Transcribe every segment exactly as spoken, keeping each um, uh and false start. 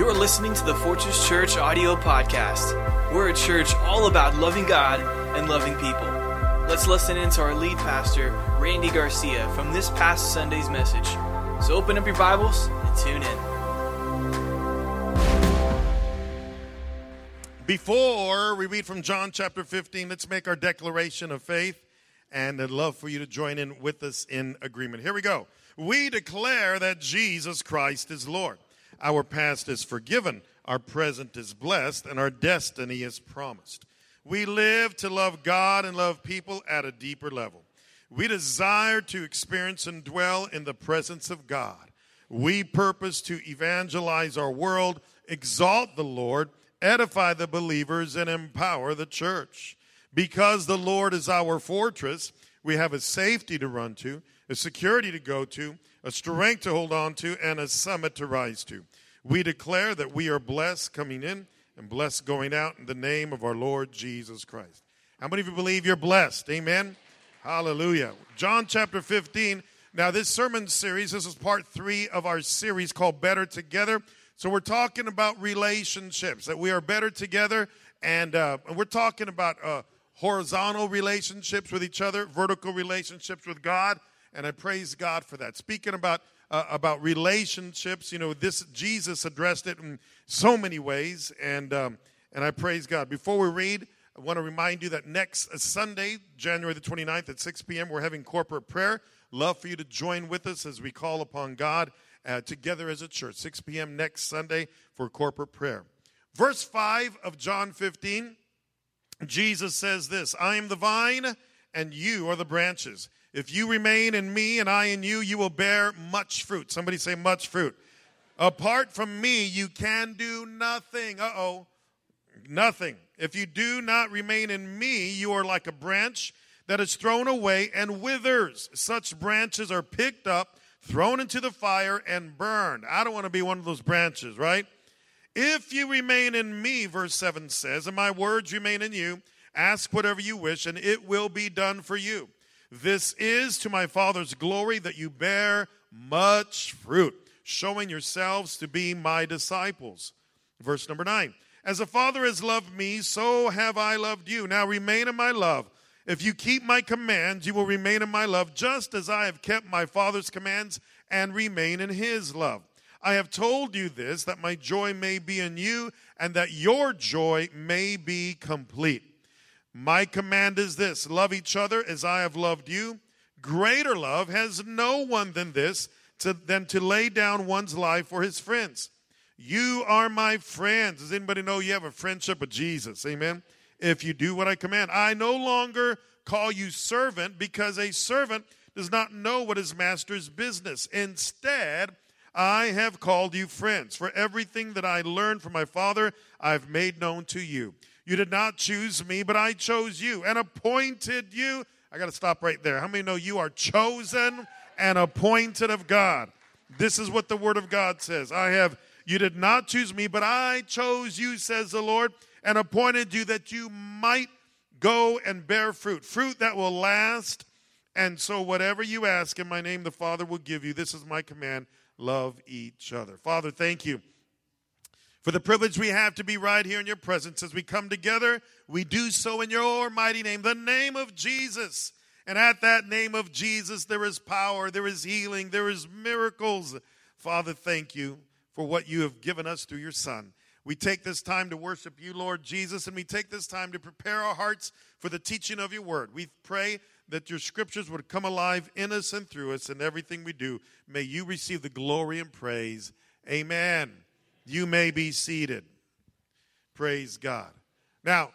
You're listening to the Fortress Church audio podcast. We're a church all about loving God and loving people. Let's listen in to our lead pastor, Randy Garcia, from this past Sunday's message. So open up your Bibles and tune in. Before we read from John chapter fifteen, let's make our declaration of faith, and I'd love for you to join in with us in agreement. Here we go. We declare that Jesus Christ is Lord. Our past is forgiven, our present is blessed, and our destiny is promised. We live to love God and love people at a deeper level. We desire to experience and dwell in the presence of God. We purpose to evangelize our world, exalt the Lord, edify the believers, and empower the church. Because the Lord is our fortress, we have a safety to run to, a security to go to, a strength to hold on to, and a summit to rise to. We declare that we are blessed coming in and blessed going out in the name of our Lord Jesus Christ. How many of you believe you're blessed? Amen? Hallelujah. John chapter fifteen. Now, this sermon series, this is part three of our series called Better Together. So we're talking about relationships, that we are better together, and uh, we're talking about uh, horizontal relationships with each other, vertical relationships with God. And I praise God for that. Speaking about uh, about relationships, you know, this Jesus addressed it in so many ways, and um, and I praise God. Before we read, I want to remind you that next Sunday, January the twenty-ninth at six p.m., we're having corporate prayer. Love for you to join with us as we call upon God uh, together as a church, six p.m. next Sunday for corporate prayer. Verse five of John fifteen, Jesus says this, I am the vine and you are the branches. If you remain in me and I in you, you will bear much fruit. Somebody say much fruit. Apart from me, you can do nothing. Uh-oh. Nothing. If you do not remain in me, you are like a branch that is thrown away and withers. Such branches are picked up, thrown into the fire, and burned. I don't want to be one of those branches, right? If you remain in me, verse seven says, and my words remain in you, ask whatever you wish, and it will be done for you. This is to my Father's glory that you bear much fruit, showing yourselves to be my disciples. Verse number nine, as the Father has loved me, so have I loved you. Now remain in my love. If you keep my commands, you will remain in my love, just as I have kept my Father's commands and remain in his love. I have told you this, that my joy may be in you and that your joy may be complete. My command is this, love each other as I have loved you. Greater love has no one than this, to, than to lay down one's life for his friends. You are my friends. Does anybody know you have a friendship with Jesus? Amen. If you do what I command. I no longer call you servant because a servant does not know what his master's business. Instead, I have called you friends. For everything that I learned from my Father, I've made known to you. You did not choose me, but I chose you and appointed you. I got to stop right there. How many know you are chosen and appointed of God? This is what the Word of God says. I have, you did not choose me, but I chose you, says the Lord, and appointed you that you might go and bear fruit, fruit that will last. And so whatever you ask in my name, the Father will give you. This is my command. Love each other. Father, thank you for the privilege we have to be right here in your presence. As we come together, we do so in your mighty name, the name of Jesus. And at that name of Jesus, there is power, there is healing, there is miracles. Father, thank you for what you have given us through your Son. We take this time to worship you, Lord Jesus, and we take this time to prepare our hearts for the teaching of your word. We pray that your scriptures would come alive in us and through us in everything we do. May you receive the glory and praise. Amen. You may be seated. Praise God. Now,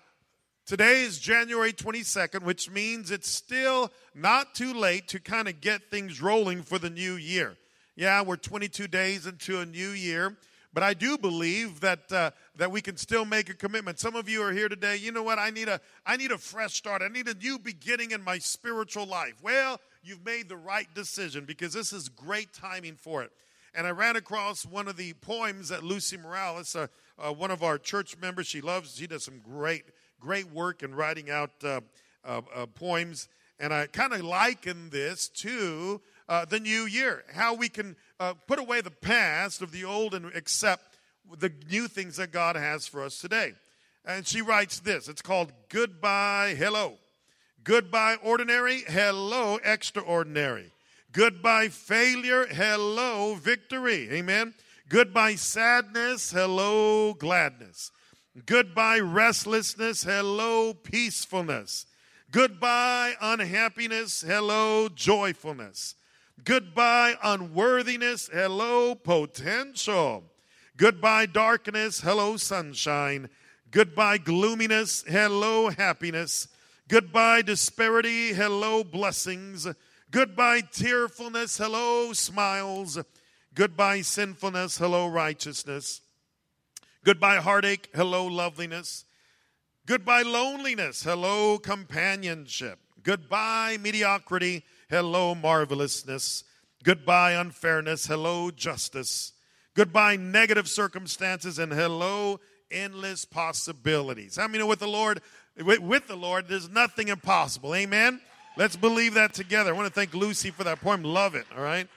today is January twenty-second, which means it's still not too late to kind of get things rolling for the new year. Yeah, we're twenty-two days into a new year, but I do believe that uh, that we can still make a commitment. Some of you are here today, you know what, I need a I need a fresh start. I need a new beginning in my spiritual life. Well, you've made the right decision because this is great timing for it. And I ran across one of the poems that Lucy Morales, uh, uh, one of our church members, she loves, she does some great, great work in writing out uh, uh, uh, poems. And I kind of liken this to uh, the new year, how we can uh, put away the past of the old and accept the new things that God has for us today. And she writes this. It's called Goodbye, Hello. Goodbye, ordinary. Hello, extraordinary. Goodbye, failure. Hello, victory. Amen. Goodbye, sadness. Hello, gladness. Goodbye, restlessness. Hello, peacefulness. Goodbye, unhappiness. Hello, joyfulness. Goodbye, unworthiness. Hello, potential. Goodbye, darkness. Hello, sunshine. Goodbye, gloominess. Hello, happiness. Goodbye, disparity. Hello, blessings. Goodbye, tearfulness. Hello, smiles. Goodbye, sinfulness. Hello, righteousness. Goodbye, heartache. Hello, loveliness. Goodbye, loneliness. Hello, companionship. Goodbye, mediocrity. Hello, marvelousness. Goodbye, unfairness. Hello, justice. Goodbye, negative circumstances. And hello, endless possibilities. I mean, with the Lord, with the Lord, there's nothing impossible. Amen? Let's believe that together. I want to thank Lucy for that poem. Love it, all right?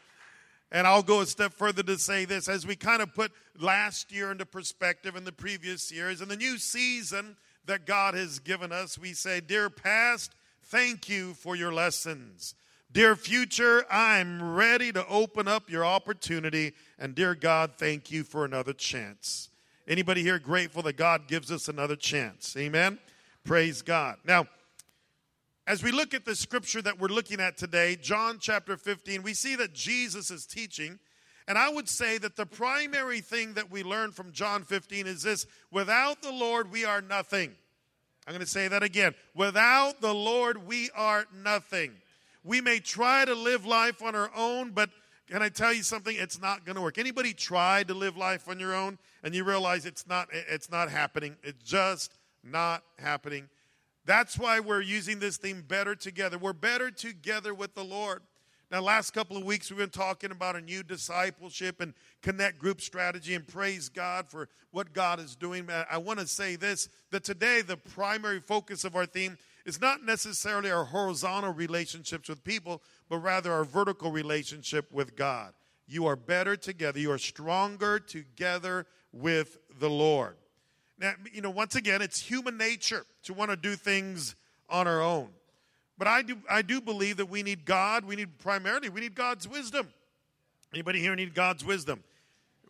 And I'll go a step further to say this. As we kind of put last year into perspective and the previous years and the new season that God has given us, we say, dear past, thank you for your lessons. Dear future, I'm ready to open up your opportunity. And dear God, thank you for another chance. Anybody here grateful that God gives us another chance? Amen? Praise God. Now, as we look at the scripture that we're looking at today, John chapter fifteen, we see that Jesus is teaching. And I would say that the primary thing that we learn from John fifteen is this: without the Lord, we are nothing. I'm going to say that again. Without the Lord, we are nothing. We may try to live life on our own, but can I tell you something? It's not going to work. Anybody tried to live life on your own and you realize it's not, it's not happening? It's just not happening. That's why we're using this theme, better together. We're better together with the Lord. Now, last couple of weeks, we've been talking about a new discipleship and connect group strategy, and praise God for what God is doing. I want to say this, that today the primary focus of our theme is not necessarily our horizontal relationships with people, but rather our vertical relationship with God. You are better together. You are stronger together with the Lord. Now, you know, once again, it's human nature to want to do things on our own. But I do I do believe that we need God. We need primarily, we need God's wisdom. Anybody here need God's wisdom?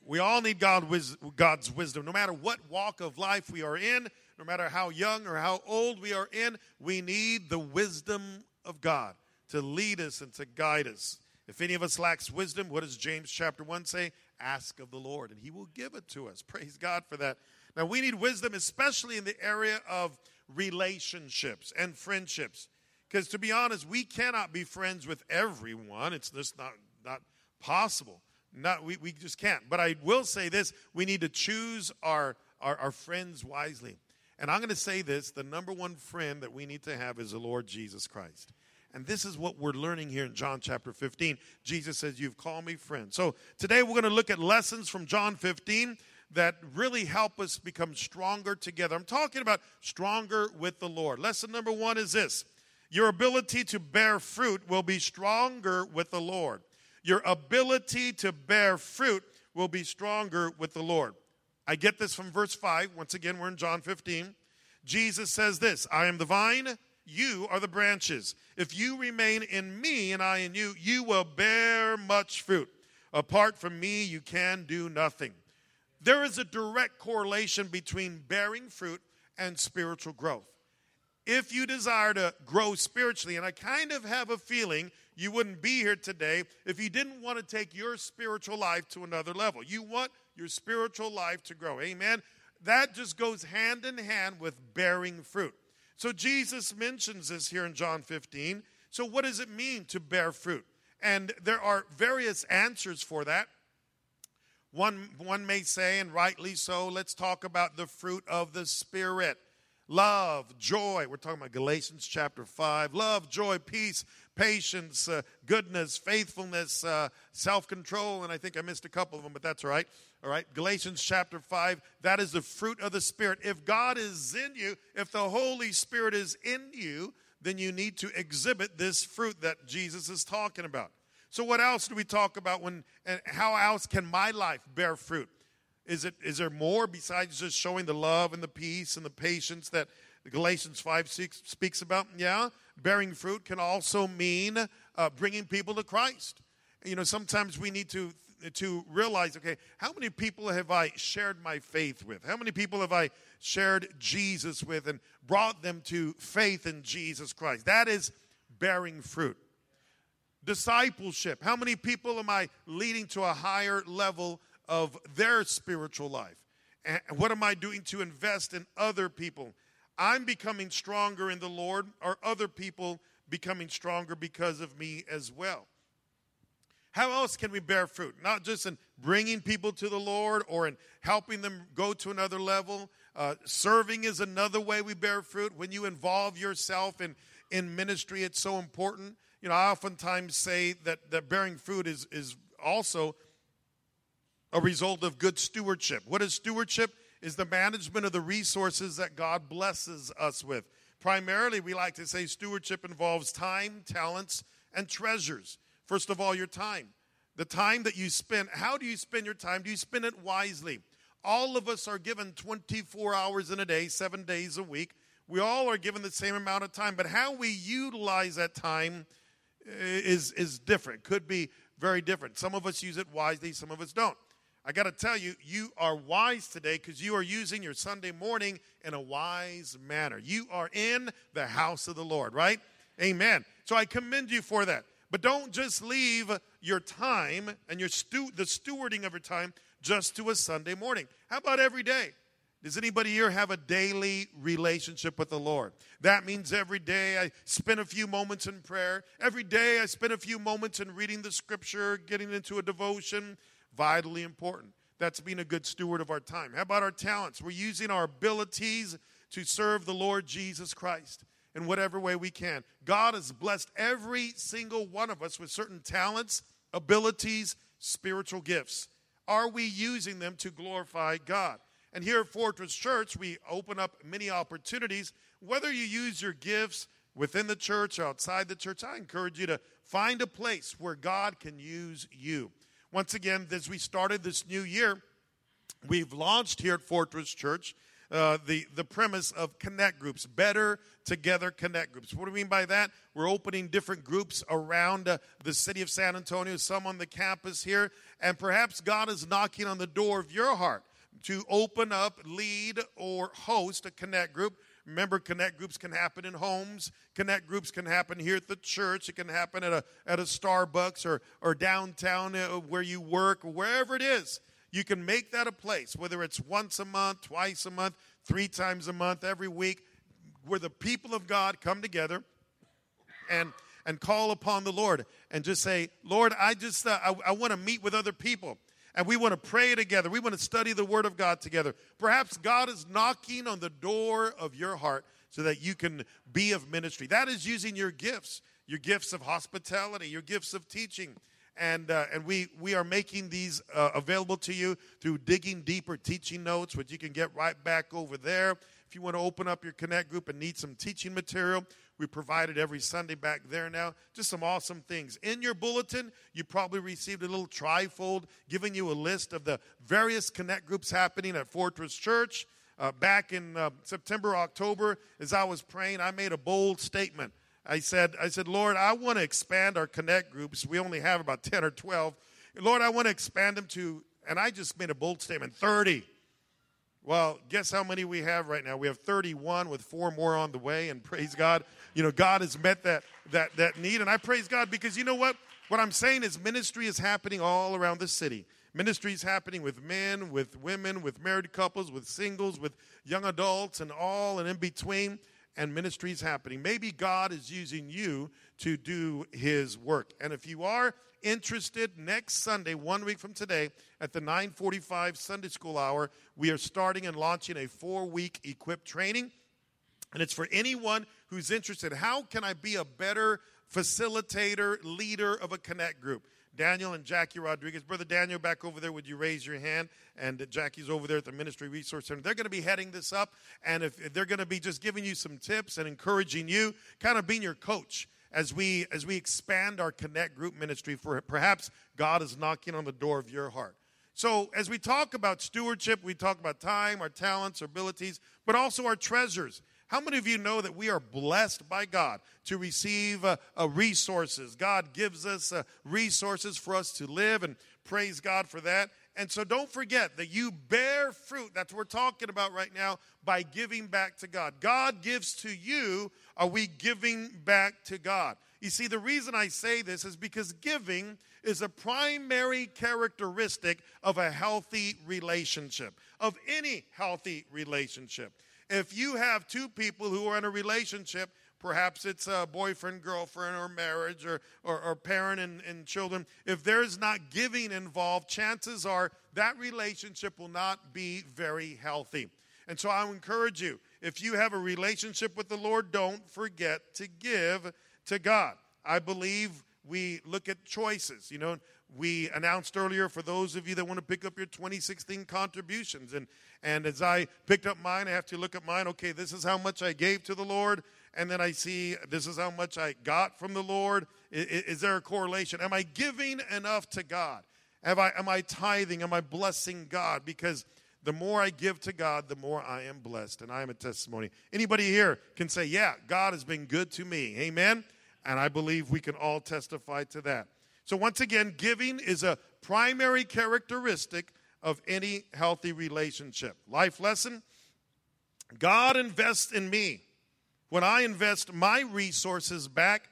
We all need God wis- God's wisdom. No matter what walk of life we are in, no matter how young or how old we are in, we need the wisdom of God to lead us and to guide us. If any of us lacks wisdom, what does James chapter one say? Ask of the Lord, and he will give it to us. Praise God for that. Now, we need wisdom, especially in the area of relationships and friendships. Because to be honest, we cannot be friends with everyone. It's just not, not possible. Not, we, we just can't. But I will say this. We need to choose our, our, our friends wisely. And I'm going to say this. The number one friend that we need to have is the Lord Jesus Christ. And this is what we're learning here in John chapter fifteen. Jesus says, you've called me friend. So today we're going to look at lessons from John fifteen that really help us become stronger together. I'm talking about stronger with the Lord. Lesson number one is this. Your ability to bear fruit will be stronger with the Lord. Your ability to bear fruit will be stronger with the Lord. I get this from verse five. Once again, we're in John fifteen. Jesus says this, I am the vine, you are the branches. If you remain in me and I in you, you will bear much fruit. Apart from me, you can do nothing. There is a direct correlation between bearing fruit and spiritual growth. If you desire to grow spiritually, and I kind of have a feeling you wouldn't be here today if you didn't want to take your spiritual life to another level. You want your spiritual life to grow. Amen? That just goes hand in hand with bearing fruit. So Jesus mentions this here in John fifteen. So what does it mean to bear fruit? And there are various answers for that. One, one may say, and rightly so, let's talk about the fruit of the Spirit. Love, joy. We're talking about Galatians chapter five. Love, joy, peace, patience, uh, goodness, faithfulness, uh, self-control. And I think I missed a couple of them, but that's all right. All right, Galatians chapter five, that is the fruit of the Spirit. If God is in you, if the Holy Spirit is in you, then you need to exhibit this fruit that Jesus is talking about. So what else do we talk about when, and how else can my life bear fruit? Is it? Is there more besides just showing the love and the peace and the patience that Galatians five six speaks about? Yeah, bearing fruit can also mean uh, bringing people to Christ. You know, sometimes we need to to realize, okay, how many people have I shared my faith with? How many people have I shared Jesus with and brought them to faith in Jesus Christ? That is bearing fruit. Discipleship. How many people am I leading to a higher level of their spiritual life? And what am I doing to invest in other people? I'm becoming stronger in the Lord, or other people becoming stronger because of me as well? How else can we bear fruit? Not just in bringing people to the Lord or in helping them go to another level. Uh, serving is another way we bear fruit. When you involve yourself in, in ministry, it's so important. You know, I oftentimes say that, that bearing fruit is, is also a result of good stewardship. What is stewardship? Is the management of the resources that God blesses us with. Primarily, we like to say stewardship involves time, talents, and treasures. First of all, your time. The time that you spend, how do you spend your time? Do you spend it wisely? All of us are given twenty-four hours in a day, seven days a week. We all are given the same amount of time, but how we utilize that time is, is different, could be very different. Some of us use it wisely, some of us don't. I got to tell you, you are wise today because you are using your Sunday morning in a wise manner. You are in the house of the Lord, right? Amen. So I commend you for that. But don't just leave your time and your stu- the stewarding of your time just to a Sunday morning. How about every day? Does anybody here have a daily relationship with the Lord? That means every day I spend a few moments in prayer. Every day I spend a few moments in reading the scripture, getting into a devotion. Vitally important. That's being a good steward of our time. How about our talents? We're using our abilities to serve the Lord Jesus Christ in whatever way we can. God has blessed every single one of us with certain talents, abilities, spiritual gifts. Are we using them to glorify God? And here at Fortress Church, we open up many opportunities. Whether you use your gifts within the church or outside the church, I encourage you to find a place where God can use you. Once again, as we started this new year, we've launched here at Fortress Church Uh, the, the premise of connect groups, better together connect groups. What do we mean by that? We're opening different groups around uh, the city of San Antonio, some on the campus here, and perhaps God is knocking on the door of your heart to open up, lead, or host a connect group. Remember, connect groups can happen in homes. Connect groups can happen here at the church. It can happen at a at a Starbucks or, or downtown where you work, wherever it is. You can make that a place, whether it's once a month, twice a month, three times a month, every week, where the people of God come together and and call upon the Lord and just say, Lord, I just uh, I, I want to meet with other people, and we want to pray together. We want to study the Word of God together. Perhaps God is knocking on the door of your heart so that you can be of ministry. That is using your gifts, your gifts of hospitality, your gifts of teaching. And uh, and we, we are making these uh, available to you through Digging Deeper teaching notes, which you can get right back over there. If you want to open up your Connect group and need some teaching material, we provide it every Sunday back there now. Just some awesome things. In your bulletin, you probably received a little trifold giving you a list of the various Connect groups happening at Fortress Church. Uh, back in uh, September, October, as I was praying, I made a bold statement. I said, I said, Lord, I want to expand our connect groups. We only have about ten or twelve. Lord, I want to expand them to, and I just made a bold statement, thirty. Well, guess how many we have right now? We have thirty-one with four more on the way, and praise God. You know, God has met that that that need, and I praise God because you know what? What I'm saying is ministry is happening all around the city. Ministry is happening with men, with women, with married couples, with singles, with young adults, and all and in between. And ministry is happening. Maybe God is using you to do his work. And if you are interested, next Sunday, one week from today, at the nine forty-five Sunday School Hour, we are starting and launching a four-week equip training. And it's for anyone who's interested. How can I be a better facilitator, leader of a connect group? Daniel and Jackie Rodriguez. Brother Daniel, back over there, would you raise your hand? And Jackie's over there at the Ministry Resource Center. They're going to be heading this up, and if, if they're going to be just giving you some tips and encouraging you, kind of being your coach as we as we expand our Connect Group ministry. For perhaps God is knocking on the door of your heart. So as we talk about stewardship, we talk about time, our talents, our abilities, but also our treasures. How many of you know that we are blessed by God to receive uh, uh, resources? God gives us uh, resources for us to live, and praise God for that. And so don't forget that you bear fruit. That's what we're talking about right now, by giving back to God. God gives to you. Are we giving back to God? You see, the reason I say this is because giving is a primary characteristic of a healthy relationship, of any healthy relationship. If you have two people who are in a relationship, perhaps it's a boyfriend, girlfriend, or marriage, or, or, or parent and, and children, if there's not giving involved, chances are that relationship will not be very healthy. And so I encourage you, if you have a relationship with the Lord, don't forget to give to God. I believe we look at choices. You know, we announced earlier for those of you that want to pick up your twenty sixteen contributions. And, and as I picked up mine, I have to look at mine. Okay, this is how much I gave to the Lord. And then I see this is how much I got from the Lord. Is, is there a correlation? Am I giving enough to God? Have I, am I tithing? Am I blessing God? Because the more I give to God, the more I am blessed. And I am a testimony. Anybody here can say, yeah, God has been good to me. Amen? And I believe we can all testify to that. So once again, giving is a primary characteristic of any healthy relationship. Life lesson, God invests in me. When I invest my resources back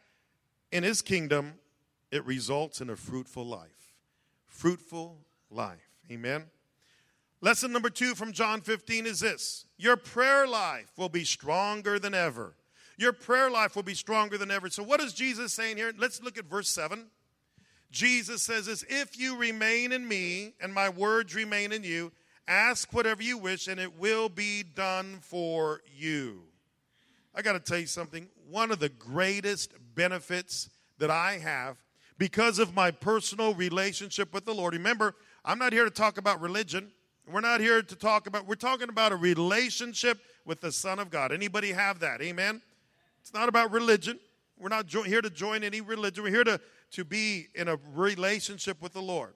in his kingdom, it results in a fruitful life. Fruitful life. Amen. Lesson number two from John fifteen is this. Your prayer life will be stronger than ever. Your prayer life will be stronger than ever. So what is Jesus saying here? Let's look at verse seven. Jesus says this, if you remain in me and my words remain in you, ask whatever you wish and it will be done for you. I got to tell you something. One of the greatest benefits that I have because of my personal relationship with the Lord. Remember, I'm not here to talk about religion. We're not here to talk about, we're talking about a relationship with the Son of God. Anybody have that? Amen? It's not about religion. We're not jo- here to join any religion. We're here to, to be in a relationship with the Lord.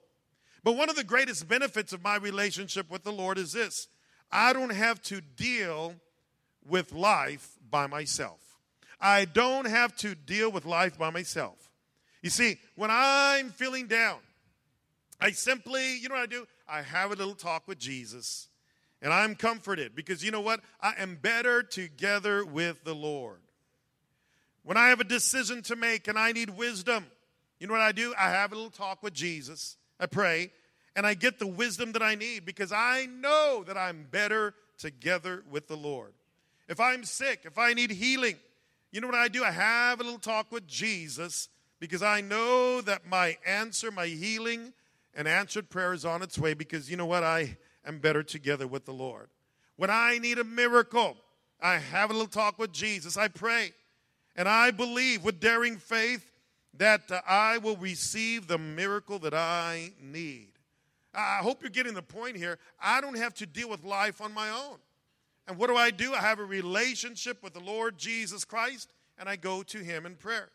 But one of the greatest benefits of my relationship with the Lord is this. I don't have to deal with life by myself. I don't have to deal with life by myself. You see, when I'm feeling down, I simply, you know what I do? I have a little talk with Jesus, and I'm comforted because you know what? I am better together with the Lord. When I have a decision to make and I need wisdom, you know what I do? I have a little talk with Jesus. I pray, and I get the wisdom that I need because I know that I'm better together with the Lord. If I'm sick, if I need healing, you know what I do? I have a little talk with Jesus because I know that my answer, my healing, and answered prayer is on its way because you know what? I am better together with the Lord. When I need a miracle, I have a little talk with Jesus. I pray, and I believe with daring faith that uh, I will receive the miracle that I need. I hope you're getting the point here. I don't have to deal with life on my own. And what do I do? I have a relationship with the Lord Jesus Christ, and I go to him in prayer.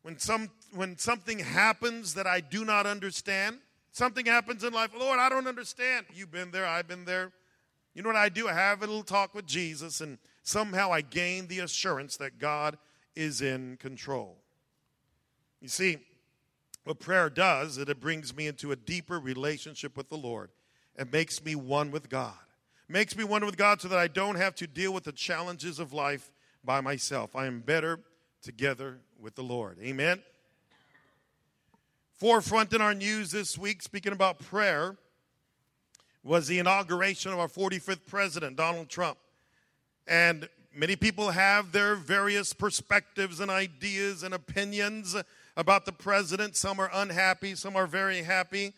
When some when something happens that I do not understand, something happens in life, Lord, I don't understand. You've been there, I've been there. You know what I do? I have a little talk with Jesus, and somehow I gain the assurance that God is in control. You see, what prayer does is it brings me into a deeper relationship with the Lord. It makes me one with God. It makes me one with God so that I don't have to deal with the challenges of life by myself. I am better together with the Lord. Amen. Forefront in our news this week, speaking about prayer, was the inauguration of our forty-fifth president, Donald Trump. And many people have their various perspectives and ideas and opinions about the president. Some are unhappy, some are very happy.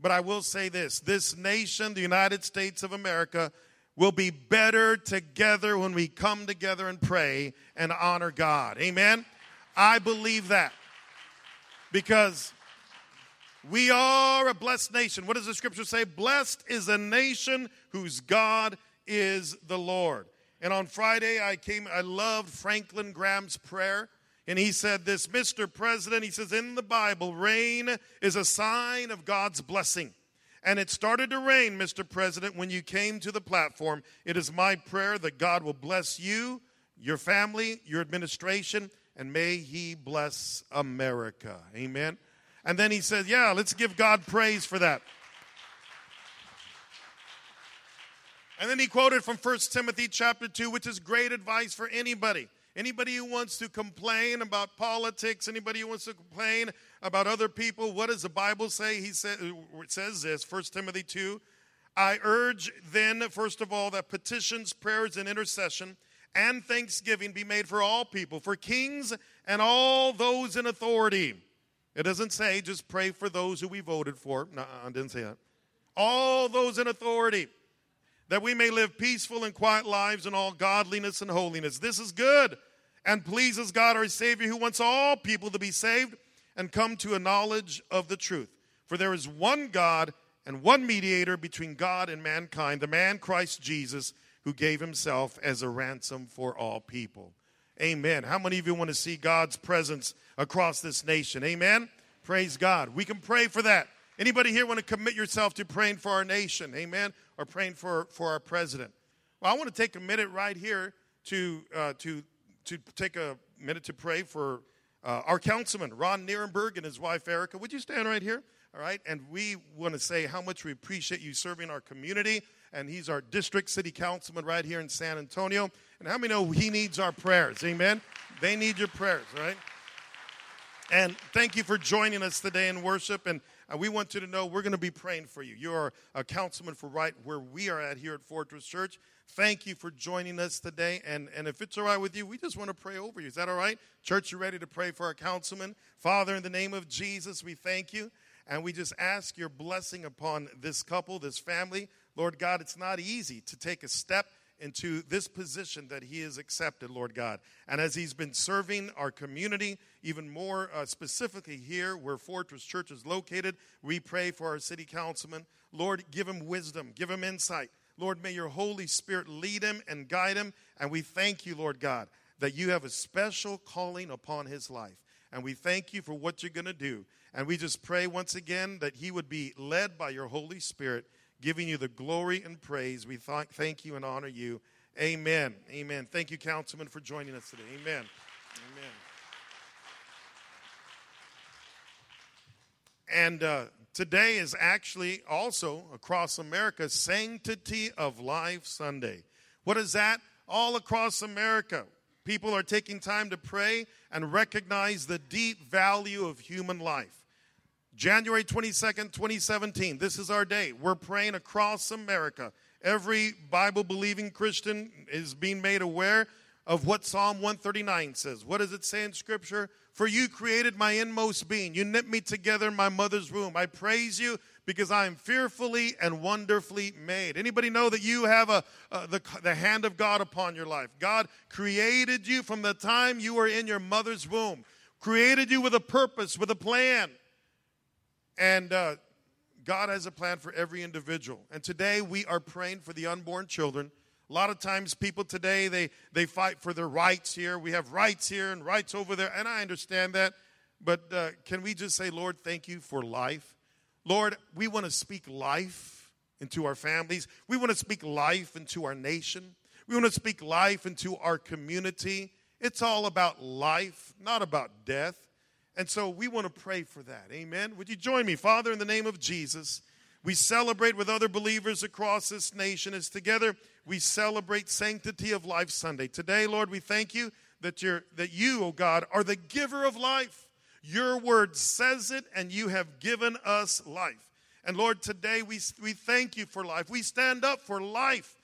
But I will say this, this nation, the United States of America, will be better together when we come together and pray and honor God. Amen? I believe that because we are a blessed nation. What does the scripture say? Blessed is a nation whose God is the Lord. And on Friday, I came, I loved Franklin Graham's prayer. And he said this, Mister President, he says, in the Bible, rain is a sign of God's blessing. And it started to rain, Mister President, when you came to the platform. It is my prayer that God will bless you, your family, your administration, and may he bless America. Amen. And then he said, yeah, let's give God praise for that. And then he quoted from First Timothy chapter two, which is great advice for anybody. Anybody who wants to complain about politics, anybody who wants to complain about other people, what does the Bible say? He says, it says this, First Timothy two, I urge then, first of all, that petitions, prayers, and intercession and thanksgiving be made for all people, for kings and all those in authority. It doesn't say just pray for those who we voted for. No, I didn't say that. All those in authority, that we may live peaceful and quiet lives in all godliness and holiness. This is good and pleases God our Savior, who wants all people to be saved and come to a knowledge of the truth. For there is one God and one mediator between God and mankind, the man Christ Jesus, who gave himself as a ransom for all people. Amen. How many of you want to see God's presence across this nation? Amen. Praise God. We can pray for that. Anybody here want to commit yourself to praying for our nation? Amen. Or praying for, for our president? Well, I want to take a minute right here to uh, to to take a minute to pray for uh, our councilman, Ron Nirenberg, and his wife, Erica. Would you stand right here? All right. And we want to say how much we appreciate you serving our community. And he's our district city councilman right here in San Antonio. And how many know he needs our prayers? Amen. They need your prayers, right? And thank you for joining us today in worship. And we want you to know we're going to be praying for you. You are a councilman for right where we are at here at Fortress Church. Thank you for joining us today. And, and if it's all right with you, we just want to pray over you. Is that all right? Church, you ready to pray for our councilman? Father, in the name of Jesus, we thank you. And we just ask your blessing upon this couple, this family. Lord God, it's not easy to take a step into this position that he has accepted, Lord God. And as he's been serving our community, even more uh, specifically here where Fortress Church is located, we pray for our city councilman. Lord, give him wisdom. Give him insight. Lord, may your Holy Spirit lead him and guide him. And we thank you, Lord God, that you have a special calling upon his life. And we thank you for what you're going to do. And we just pray once again that he would be led by your Holy Spirit, giving you the glory and praise. We th- thank you and honor you. Amen. Amen. Thank you, Councilman, for joining us today. Amen. Amen. And uh, today is actually also across America Sanctity of Life Sunday. What is that? All across America, people are taking time to pray and recognize the deep value of human life. January twenty-second, twenty seventeen, this is our day. We're praying across America. Every Bible-believing Christian is being made aware of what Psalm one thirty-nine says. What does it say in Scripture? For you created my inmost being. You knit me together in my mother's womb. I praise you because I am fearfully and wonderfully made. Anybody know that you have a, uh, the, the hand of God upon your life? God created you from the time you were in your mother's womb. Created you with a purpose, with a plan. And uh, God has a plan for every individual. And today we are praying for the unborn children. A lot of times people today, they, they fight for their rights here. We have rights here and rights over there. And I understand that. But uh, can we just say, Lord, thank you for life. Lord, we want to speak life into our families. We want to speak life into our nation. We want to speak life into our community. It's all about life, not about death. And so we want to pray for that. Amen. Would you join me? Father, in the name of Jesus, we celebrate with other believers across this nation as together we celebrate Sanctity of Life Sunday. Today, Lord, we thank you that you're, that you, oh God, are the giver of life. Your word says it, and you have given us life. And Lord, today we, we thank you for life. We stand up for life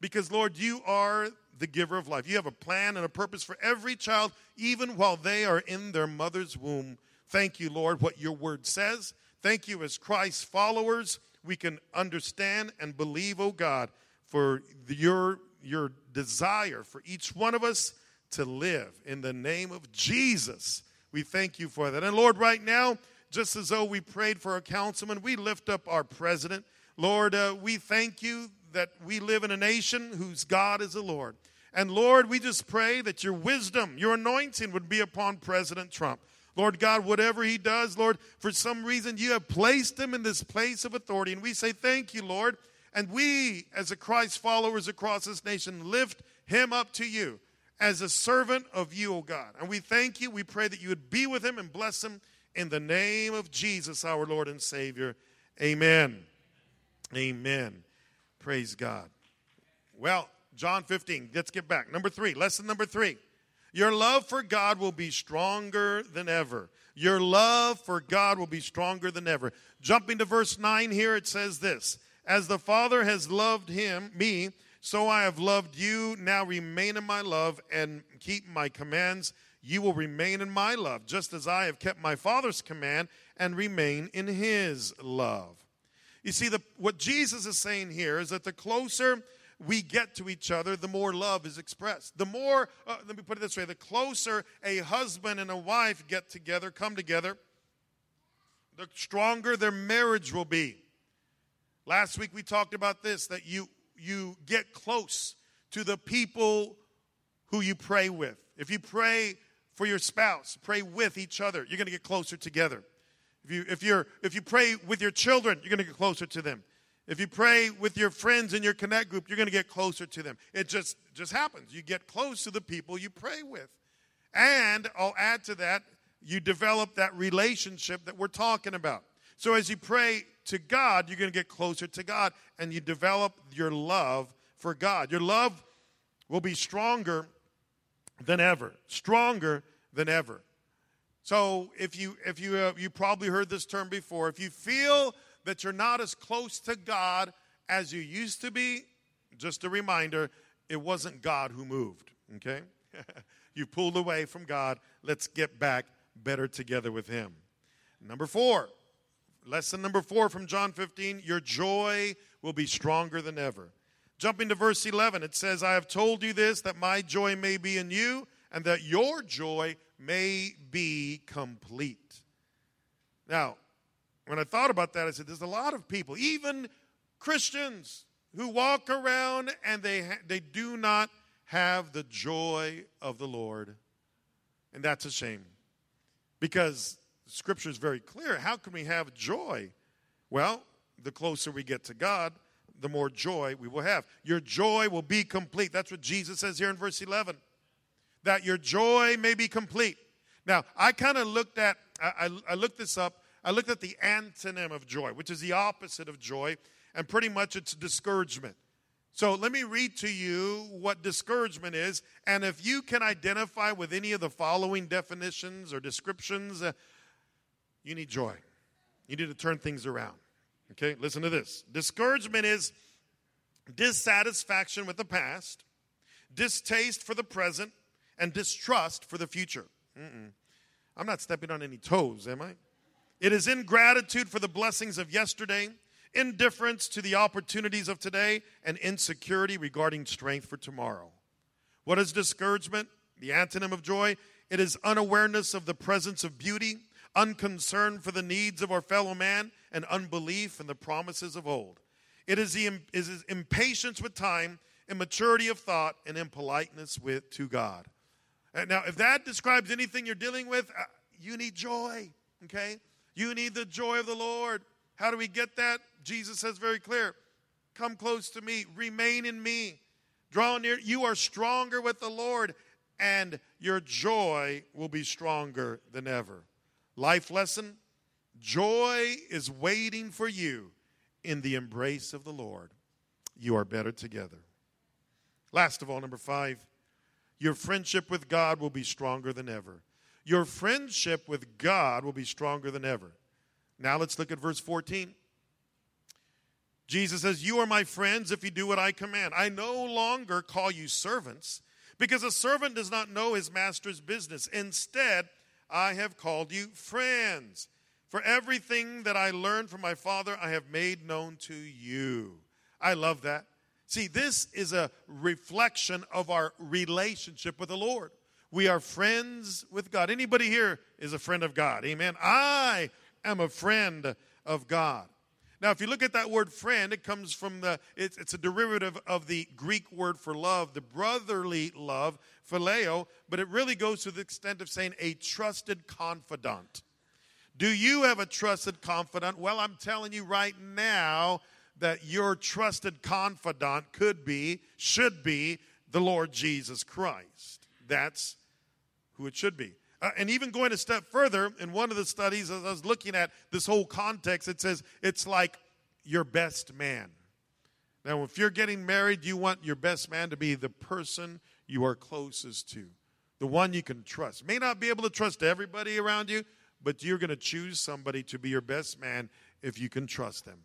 because, Lord, you are the giver of life. You have a plan and a purpose for every child, even while they are in their mother's womb. Thank you, Lord, what your word says. Thank you, as Christ's followers, we can understand and believe, oh God, for your, your desire for each one of us to live. In the name of Jesus, we thank you for that. And Lord, right now, just as though we prayed for our councilman, we lift up our president. Lord, uh, we thank you that we live in a nation whose God is the Lord. And Lord, we just pray that your wisdom, your anointing would be upon President Trump. Lord God, whatever he does, Lord, for some reason you have placed him in this place of authority. And we say, thank you, Lord. And we, as a Christ followers across this nation, lift him up to you as a servant of you, O God. And we thank you. We pray that you would be with him and bless him in the name of Jesus, our Lord and Savior. Amen. Amen. Praise God. Well, John fifteen, let's get back. Number three, lesson number three. Your love for God will be stronger than ever. Your love for God will be stronger than ever. Jumping to verse nine here, it says this. As the Father has loved him, me, so I have loved you. Now remain in my love and keep my commands. You will remain in my love, just as I have kept my Father's command and remain in his love. You see, the, what Jesus is saying here is that the closer we get to each other, the more love is expressed. The more, uh, let me put it this way, the closer a husband and a wife get together, come together, the stronger their marriage will be. Last week we talked about this, that you, you get close to the people who you pray with. If you pray for your spouse, pray with each other, you're going to get closer together. If you, if you're, if you pray with your children, you're going to get closer to them. If you pray with your friends in your connect group, you're going to get closer to them. It just, just happens. You get close to the people you pray with. And I'll add to that, you develop that relationship that we're talking about. So as you pray to God, you're going to get closer to God, and you develop your love for God. Your love will be stronger than ever, stronger than ever. So if you if you uh, you probably heard this term before, if you feel that you're not as close to God as you used to be, just a reminder, it wasn't God who moved, okay? You pulled away from God. Let's get back better together with him. Number four, lesson number four from John fifteen, your joy will be stronger than ever. Jumping to verse eleven, it says, I have told you this, that my joy may be in you, and that your joy may be complete. Now, when I thought about that, I said, there's a lot of people, even Christians, who walk around and they ha- they do not have the joy of the Lord. And that's a shame, because Scripture is very clear. How can we have joy? Well, the closer we get to God, the more joy we will have. Your joy will be complete. That's what Jesus says here in verse eleven, that your joy may be complete. Now, I kind of looked at, I, I, I looked this up, I looked at the antonym of joy, which is the opposite of joy, and pretty much it's discouragement. So let me read to you what discouragement is, and if you can identify with any of the following definitions or descriptions, uh, you need joy. You need to turn things around. Okay, listen to this. Discouragement is dissatisfaction with the past, distaste for the present, and distrust for the future. Mm-mm. I'm not stepping on any toes, am I? It is ingratitude for the blessings of yesterday, indifference to the opportunities of today, and insecurity regarding strength for tomorrow. What is discouragement? The antonym of joy. It is unawareness of the presence of beauty, unconcern for the needs of our fellow man, and unbelief in the promises of old. It is, the, is impatience with time, immaturity of thought, and impoliteness with to God. And now, if that describes anything you're dealing with, uh, you need joy, okay? You need the joy of the Lord. How do we get that? Jesus says very clear, come close to me, remain in me, draw near. You are stronger with the Lord, and your joy will be stronger than ever. Life lesson, joy is waiting for you in the embrace of the Lord. You are better together. Last of all, number five, your friendship with God will be stronger than ever. Your friendship with God will be stronger than ever. Now let's look at verse fourteen. Jesus says, you are my friends if you do what I command. I no longer call you servants, because a servant does not know his master's business. Instead, I have called you friends. For everything that I learned from my Father, I have made known to you. I love that. See, this is a reflection of our relationship with the Lord. We are friends with God. Anybody here is a friend of God. Amen. I am a friend of God. Now, if you look at that word friend, it comes from the, it's, it's a derivative of the Greek word for love, the brotherly love, phileo, but it really goes to the extent of saying a trusted confidant. Do you have a trusted confidant? Well, I'm telling you right now that your trusted confidant could be, should be, the Lord Jesus Christ. That's who it should be. Uh, and even going a step further, in one of the studies, as I was looking at this whole context, it says it's like your best man. Now, if you're getting married, you want your best man to be the person you are closest to, the one you can trust. May not be able to trust everybody around you, but you're going to choose somebody to be your best man if you can trust them.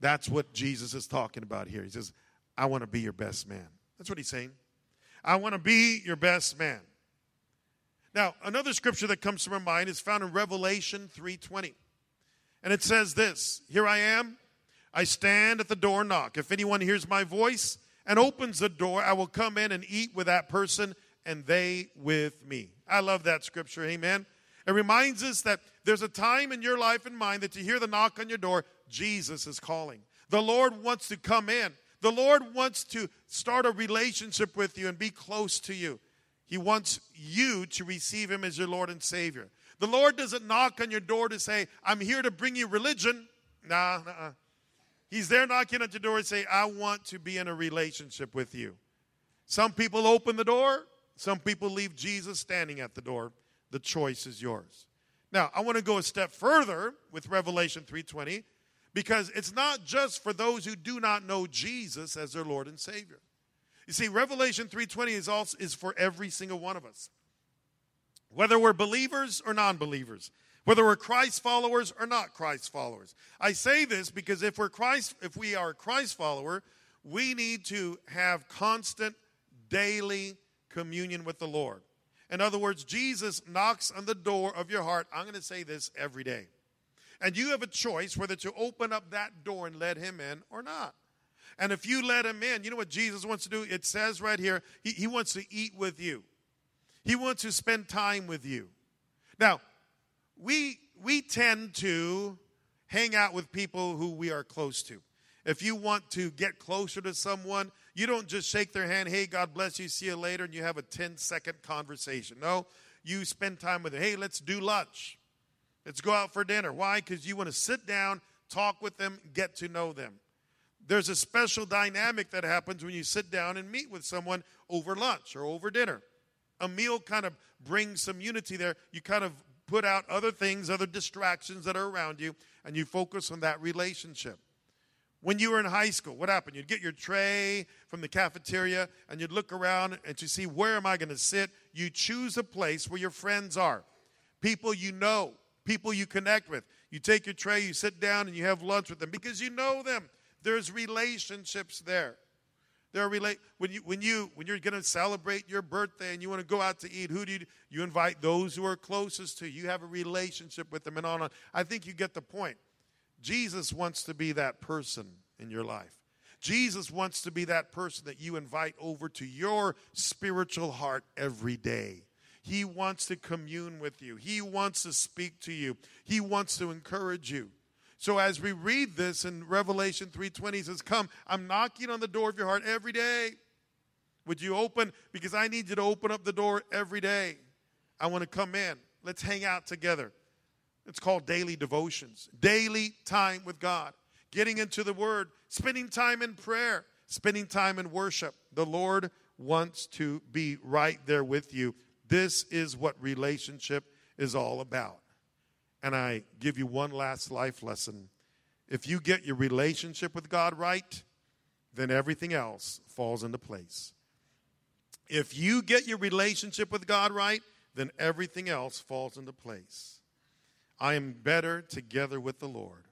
That's what Jesus is talking about here. He says, I want to be your best man. That's what he's saying. I want to be your best man. Now, another scripture that comes to my mind is found in Revelation three twenty. And it says this, here I am, I stand at the door and knock. If anyone hears my voice and opens the door, I will come in and eat with that person and they with me. I love that scripture, amen. It reminds us that there's a time in your life and mine that you hear the knock on your door, Jesus is calling. The Lord wants to come in. The Lord wants to start a relationship with you and be close to you. He wants you to receive him as your Lord and Savior. The Lord doesn't knock on your door to say, I'm here to bring you religion. Nah, nah. He's there knocking at your door and say, I want to be in a relationship with you. Some people open the door. Some people leave Jesus standing at the door. The choice is yours. Now, I want to go a step further with Revelation three twenty, because it's not just for those who do not know Jesus as their Lord and Savior. You see, Revelation three twenty is also is for every single one of us. Whether we're believers or non-believers, whether we're Christ followers or not Christ followers. I say this because if we're Christ, if we are a Christ follower, we need to have constant daily communion with the Lord. In other words, Jesus knocks on the door of your heart. I'm going to say this every day. And you have a choice whether to open up that door and let him in or not. And if you let him in, you know what Jesus wants to do? It says right here, he, he wants to eat with you. He wants to spend time with you. Now, we we tend to hang out with people who we are close to. If you want to get closer to someone, you don't just shake their hand, hey, God bless you, see you later, and you have a ten-second conversation. No, you spend time with them. Hey, let's do lunch. Let's go out for dinner. Why? Because you want to sit down, talk with them, get to know them. There's a special dynamic that happens when you sit down and meet with someone over lunch or over dinner. A meal kind of brings some unity there. You kind of put out other things, other distractions that are around you, and you focus on that relationship. When you were in high school, what happened? You'd get your tray from the cafeteria, and you'd look around, and you see, where am I going to sit? You choose a place where your friends are, people you know. People you connect with. You take your tray, you sit down, and you have lunch with them because you know them. There's relationships there. There are rela- when you when you when you're going to celebrate your birthday and you want to go out to eat, who do you you invite? Those who are closest to you. You have a relationship with them and on and on. I think you get the point. Jesus wants to be that person in your life. Jesus wants to be that person that you invite over to your spiritual heart every day. He wants to commune with you. He wants to speak to you. He wants to encourage you. So as we read this in Revelation three twenty, it says, come, I'm knocking on the door of your heart every day. Would you open? Because I need you to open up the door every day. I want to come in. Let's hang out together. It's called daily devotions, daily time with God, getting into the Word, spending time in prayer, spending time in worship. The Lord wants to be right there with you. This is what relationship is all about. And I give you one last life lesson. If you get your relationship with God right, then everything else falls into place. If you get your relationship with God right, then everything else falls into place. I am better together with the Lord.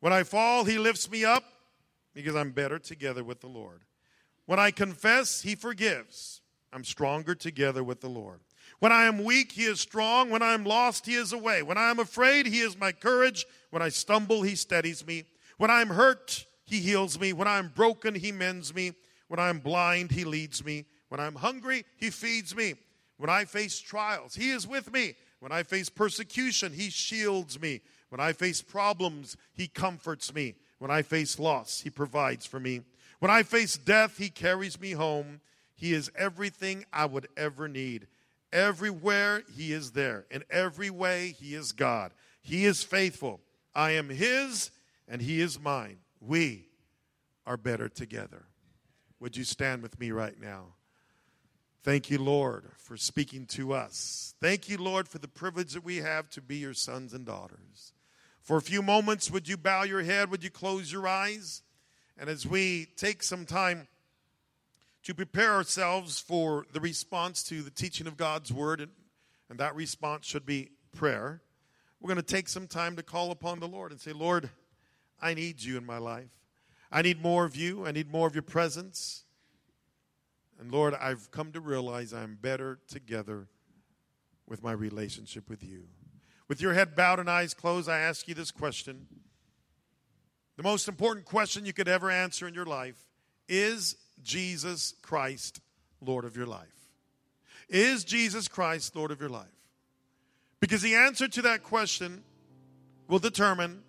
When I fall, he lifts me up because I'm better together with the Lord. When I confess, he forgives. I'm stronger together with the Lord. When I am weak, he is strong. When I am lost, he is away. When I am afraid, he is my courage. When I stumble, he steadies me. When I am hurt, he heals me. When I am broken, he mends me. When I am blind, he leads me. When I am hungry, he feeds me. When I face trials, he is with me. When I face persecution, he shields me. When I face problems, he comforts me. When I face loss, he provides for me. When I face death, he carries me home. He is everything I would ever need. Everywhere he is there. In every way, he is God. He is faithful. I am his and he is mine. We are better together. Would you stand with me right now? Thank you, Lord, for speaking to us. Thank you, Lord, for the privilege that we have to be your sons and daughters. For a few moments, would you bow your head? Would you close your eyes? And as we take some time to prepare ourselves for the response to the teaching of God's word, and, and that response should be prayer, we're going to take some time to call upon the Lord and say, Lord, I need you in my life. I need more of you. I need more of your presence. And Lord, I've come to realize I'm better together with my relationship with you. With your head bowed and eyes closed, I ask you this question. The most important question you could ever answer in your life, is Jesus Christ Lord of your life? Is Jesus Christ Lord of your life? Because the answer to that question will determine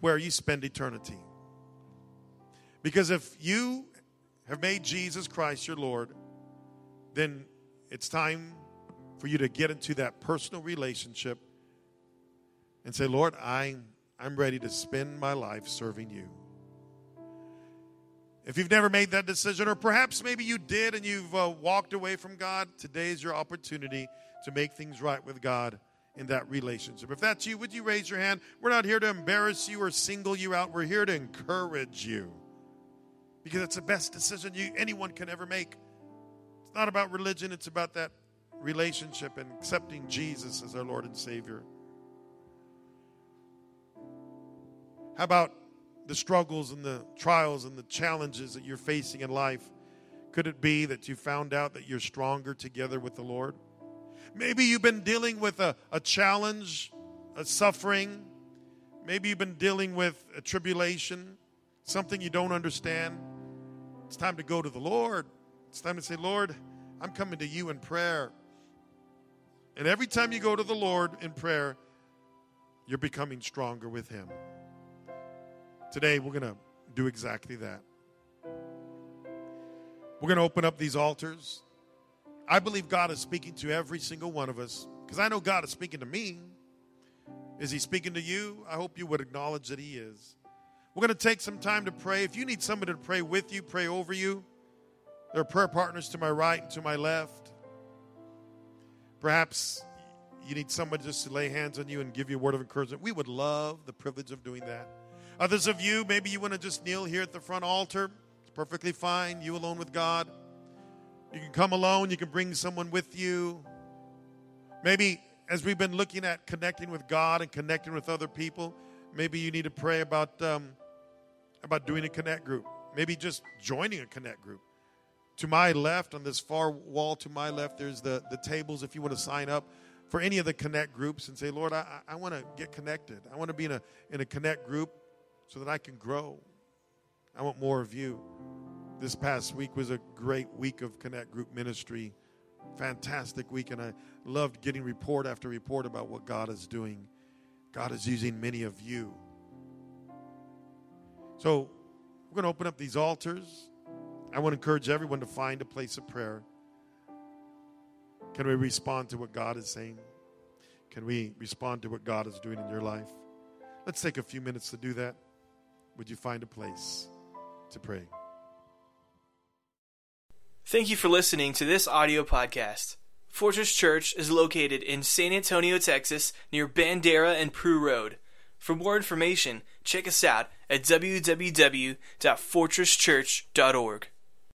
where you spend eternity. Because if you have made Jesus Christ your Lord, then it's time for you to get into that personal relationship and say, Lord, I, I'm ready to spend my life serving you. If you've never made that decision, or perhaps maybe you did and you've uh, walked away from God, today is your opportunity to make things right with God in that relationship. If that's you, would you raise your hand? We're not here to embarrass you or single you out. We're here to encourage you. Because it's the best decision you, anyone can ever make. It's not about religion. It's about that relationship and accepting Jesus as our Lord and Savior. How about the struggles and the trials and the challenges that you're facing in life? Could it be that you found out that you're stronger together with the Lord? Maybe you've been dealing with a, a challenge, a suffering. Maybe you've been dealing with a tribulation, something you don't understand. It's time to go to the Lord. It's time to say, Lord, I'm coming to you in prayer. And every time you go to the Lord in prayer, you're becoming stronger with him. Today, we're going to do exactly that. We're going to open up these altars. I believe God is speaking to every single one of us, because I know God is speaking to me. Is he speaking to you? I hope you would acknowledge that he is. We're going to take some time to pray. If you need somebody to pray with you, pray over you. There are prayer partners to my right and to my left. Perhaps you need somebody just to lay hands on you and give you a word of encouragement. We would love the privilege of doing that. Others of you, maybe you want to just kneel here at the front altar. It's perfectly fine, you alone with God. You can come alone. You can bring someone with you. Maybe as we've been looking at connecting with God and connecting with other people, maybe you need to pray about um, about doing a connect group. Maybe just joining a connect group. To my left, on this far wall to my left, there's the, the tables if you want to sign up for any of the connect groups and say, Lord, I, I want to get connected. I want to be in a, in a connect group so that I can grow. I want more of you. This past week was a great week of connect group ministry. Fantastic week, and I loved getting report after report about what God is doing. God is using many of you. So we're going to open up these altars. I want to encourage everyone to find a place of prayer. Can we respond to what God is saying? Can we respond to what God is doing in your life? Let's take a few minutes to do that. Would you find a place to pray? Thank you for listening to this audio podcast. Fortress Church is located in San Antonio, Texas, near Bandera and Prue Road. For more information, check us out at w w w dot fortress church dot org.